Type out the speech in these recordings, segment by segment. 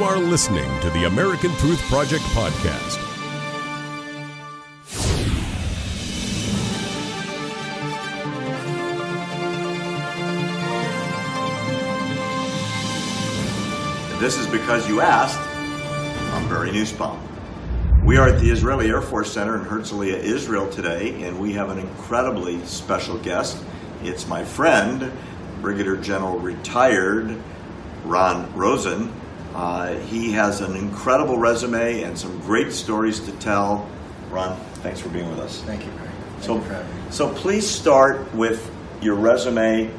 You are listening to the American Truth Project podcast. This is because you asked. I'm Barry Nussbaum. We are at the Israeli Air Force Center in Herzliya, Israel today, and we have an incredibly special guest. It's my friend, Brigadier General retired Ron Rosen. He has an incredible resume and some great stories to tell. Ron, thanks for being with us. Thank you, Barry. So please start with your resume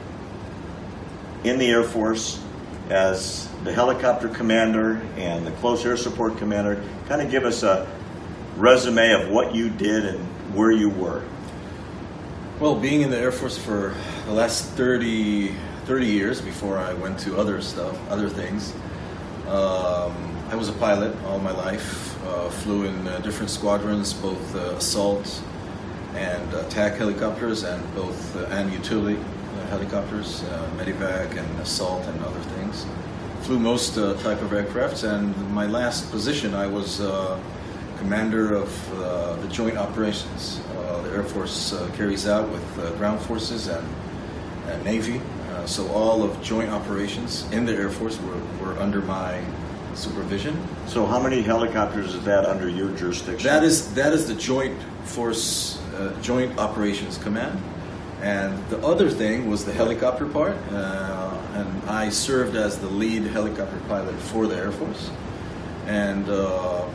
in the Air Force as the helicopter commander and the close air support commander. Kind of give us a resume of what you did and where you were. Well, being in the Air Force for the last 30 years before I went to other things, I was a pilot all my life, flew in different squadrons, both assault and attack helicopters and both and utility helicopters, medevac and assault and other things. Flew most type of aircrafts, and my last position I was commander of the joint operations the Air Force carries out with ground forces and Navy, so all of joint operations in the Air Force were under my supervision. So how many helicopters is that under your jurisdiction? That is the Joint Force Joint Operations Command, and the other thing was the helicopter part, and I served as the lead helicopter pilot for the Air Force. And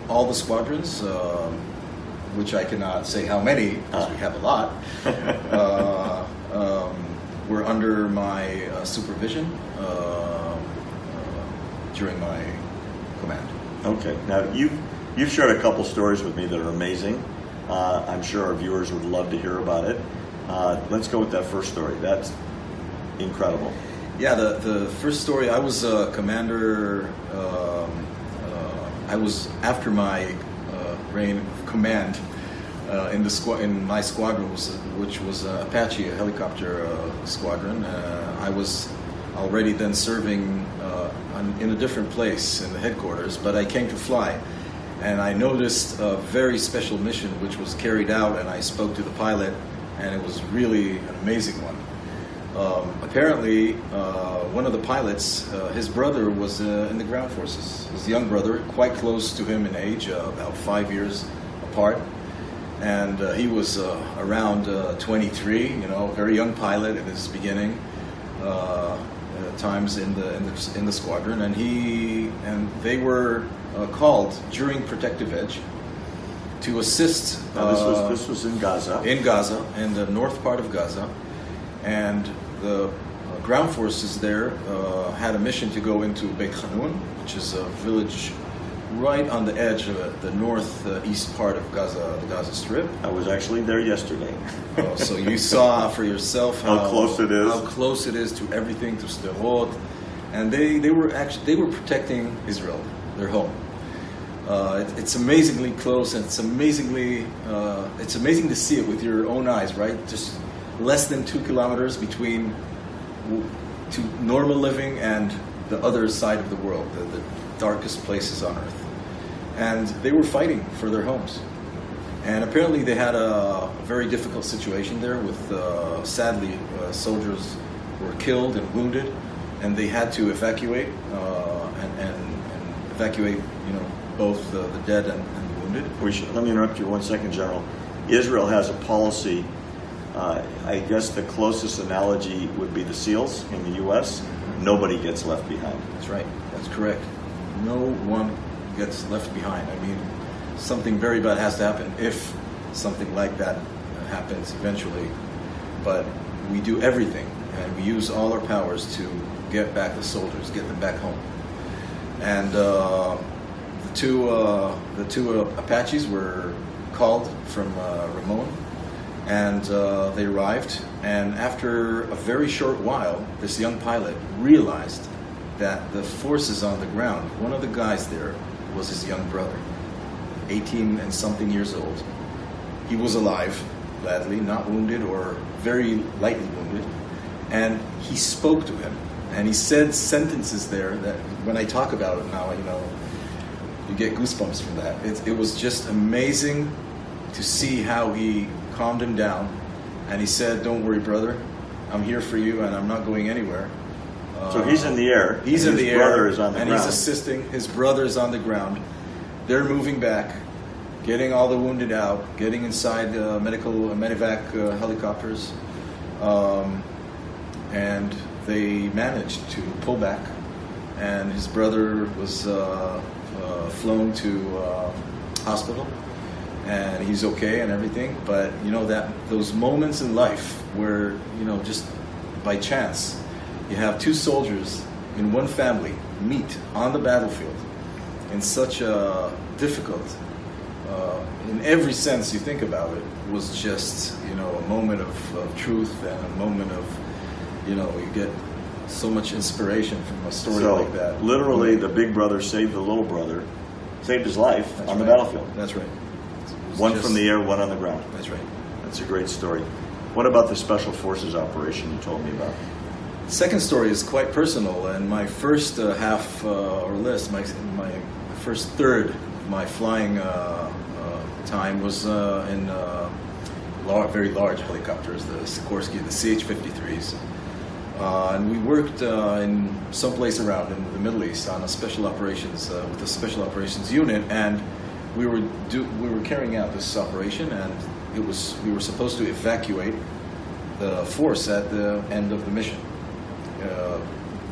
all the squadrons, which I cannot say how many, because we have a lot, were under my supervision during my command. Okay. Now, you've shared a couple stories with me that are amazing. I'm sure our viewers would love to hear about it. Let's go with that first story. That's incredible. Yeah, the first story, I was a commander. I was after my reign of command in my squadron, which was Apache, a helicopter squadron. I was already then serving in a different place in the headquarters, but I came to fly, and I noticed a very special mission which was carried out, and I spoke to the pilot, and it was really an amazing one. Apparently, one of the pilots, his brother was in the ground forces. His young brother, quite close to him in age, about 5 years apart, and he was around 23. You know, very young pilot in his beginning times in the squadron, and they were called during Protective Edge to assist. This was in Gaza. In Gaza, in the north part of Gaza. And the ground forces there had a mission to go into Beit Hanun, which is a village right on the edge of the northeast part of Gaza, the Gaza Strip. I was actually there yesterday. Oh, so you saw for yourself how close it is. How close it is to everything, to Sderot, and they were protecting Israel, their home. It's amazingly close, and it's amazing to see it with your own eyes, right? Just less than 2 kilometers between to normal living and the other side of the world, the darkest places on earth. And they were fighting for their homes. And apparently they had a very difficult situation there with, sadly, soldiers were killed and wounded, and they had to evacuate, and evacuate, you know, both the dead and the wounded. Let me interrupt you 1 second, General. Israel has a policy. I guess the closest analogy would be the SEALs in the U.S. Mm-hmm. Nobody gets left behind. That's right. That's correct. No one gets left behind. I mean, something very bad has to happen if something like that happens eventually. But we do everything, and we use all our powers to get back the soldiers, get them back home. And the two Apaches were called from Ramon. And they arrived, and after a very short while, this young pilot realized that the forces on the ground, one of the guys there was his young brother, 18 and something years old. He was alive, gladly, not wounded or very lightly wounded, and he spoke to him, and he said sentences there that when I talk about it now, you know, you get goosebumps from that. It was just amazing to see how he calmed him down, and he said, "Don't worry, brother, I'm here for you, and I'm not going anywhere." So he's in the air. He's in the air. His brother is on the ground. And he's assisting. His brother is on the ground. They're moving back, getting all the wounded out, getting inside medivac helicopters, and they managed to pull back. And his brother was flown to hospital, and he's okay and everything. But you know that those moments in life where, you know, just by chance, you have two soldiers in one family meet on the battlefield in such a difficult, in every sense you think about it, was just, you know, a moment of truth and a moment of, you know, you get so much inspiration from a story like that. Literally, the big brother saved the little brother, saved his life on the battlefield. That's right. One from the air, one on the ground. That's right. That's a great story. What about the Special Forces operation you told me about? Second story is quite personal, and my first half or less, my first third of my flying time was in very large helicopters, the Sikorsky, the CH-53s. And we worked in some place around in the Middle East on a special operations with a special operations unit, and we were carrying out this operation, and we were supposed to evacuate the force at the end of the mission.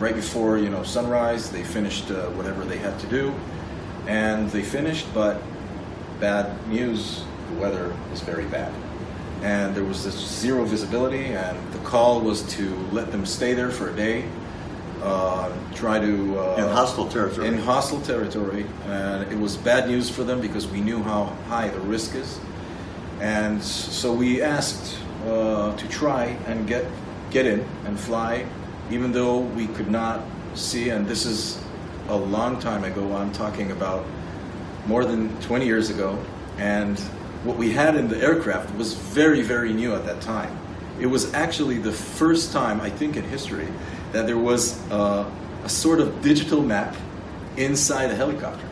Right before, you know, sunrise, they finished whatever they had to do, and they finished. But bad news: the weather was very bad, and there was this zero visibility. And the call was to let them stay there for a day, try to in hostile territory. In hostile territory, and it was bad news for them because we knew how high the risk is, and so we asked to try and get in and fly. Even though we could not see, and this is a long time ago, I'm talking about more than 20 years ago, and what we had in the aircraft was very, very new at that time. It was actually the first time, I think in history, that there was a sort of digital map inside a helicopter.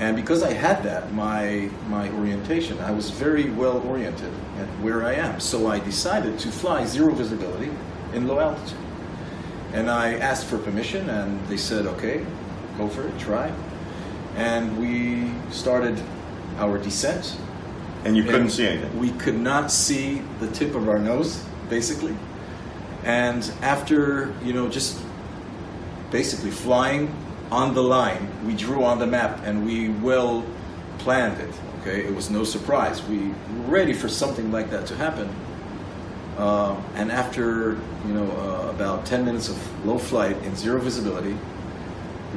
And because I had that, my orientation, I was very well oriented at where I am. So I decided to fly zero visibility in low altitude. And I asked for permission, and they said, okay, go for it, try. And we started our descent. And you couldn't see anything? We could not see the tip of our nose, basically. And after, you know, just basically flying on the line, we drew on the map, and we well planned it, okay? It was no surprise. We were ready for something like that to happen. And after, you know, about 10 minutes of low flight in zero visibility,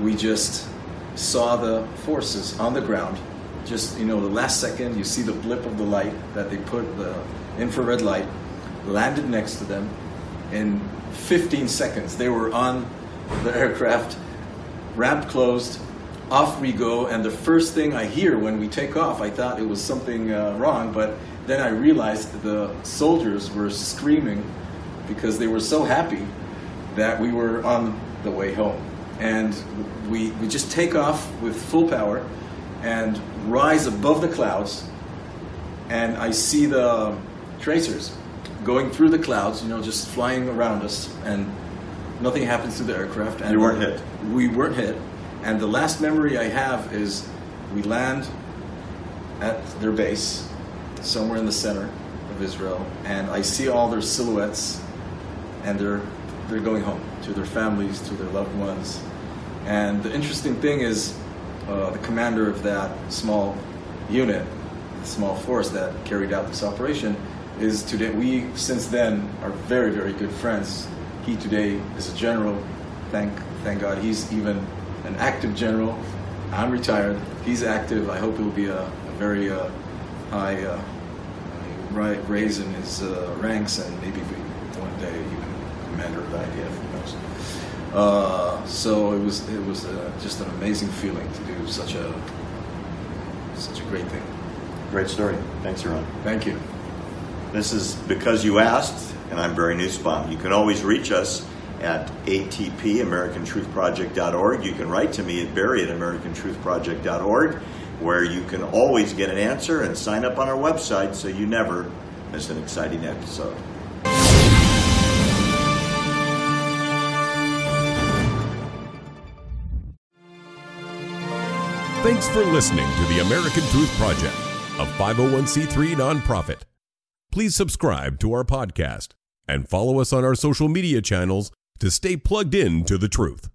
we just saw the forces on the ground. Just, you know, the last second, you see the blip of the light that they put, the infrared light, landed next to them. In 15 seconds, they were on the aircraft, ramp closed, off we go. And the first thing I hear when we take off, I thought it was something wrong, but then I realized that the soldiers were screaming because they were so happy that we were on the way home. And we just take off with full power and rise above the clouds. And I see the tracers going through the clouds, you know, just flying around us. And nothing happens to the aircraft. And you weren't hit. We weren't hit. And the last memory I have is we land at their base, somewhere in the center of Israel, and I see all their silhouettes, and they're going home to their families, to their loved ones. And the interesting thing is, the commander of that small unit, the small force that carried out this operation, is today. We since then are very, very good friends. He today is a general. Thank God. He's even an active general. I'm retired. He's active. I hope he'll be a very high raise in his ranks, and maybe one day even commander of the IAF, who knows. So it was just an amazing feeling to do such a great thing. Great story. Thanks, Ron. Thank you. This is Because You Asked, and I'm Barry Nussbaum. You can always reach us at ATP, americantruthproject.org. You can write to me at Barry at americantruthproject.org, where you can always get an answer, and sign up on our website so you never miss an exciting episode. Thanks for listening to the American Truth Project, a 501c3 nonprofit. Please subscribe to our podcast and follow us on our social media channels to stay plugged in to the truth.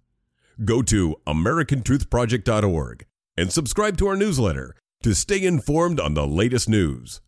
Go to americantruthproject.org and subscribe to our newsletter to stay informed on the latest news.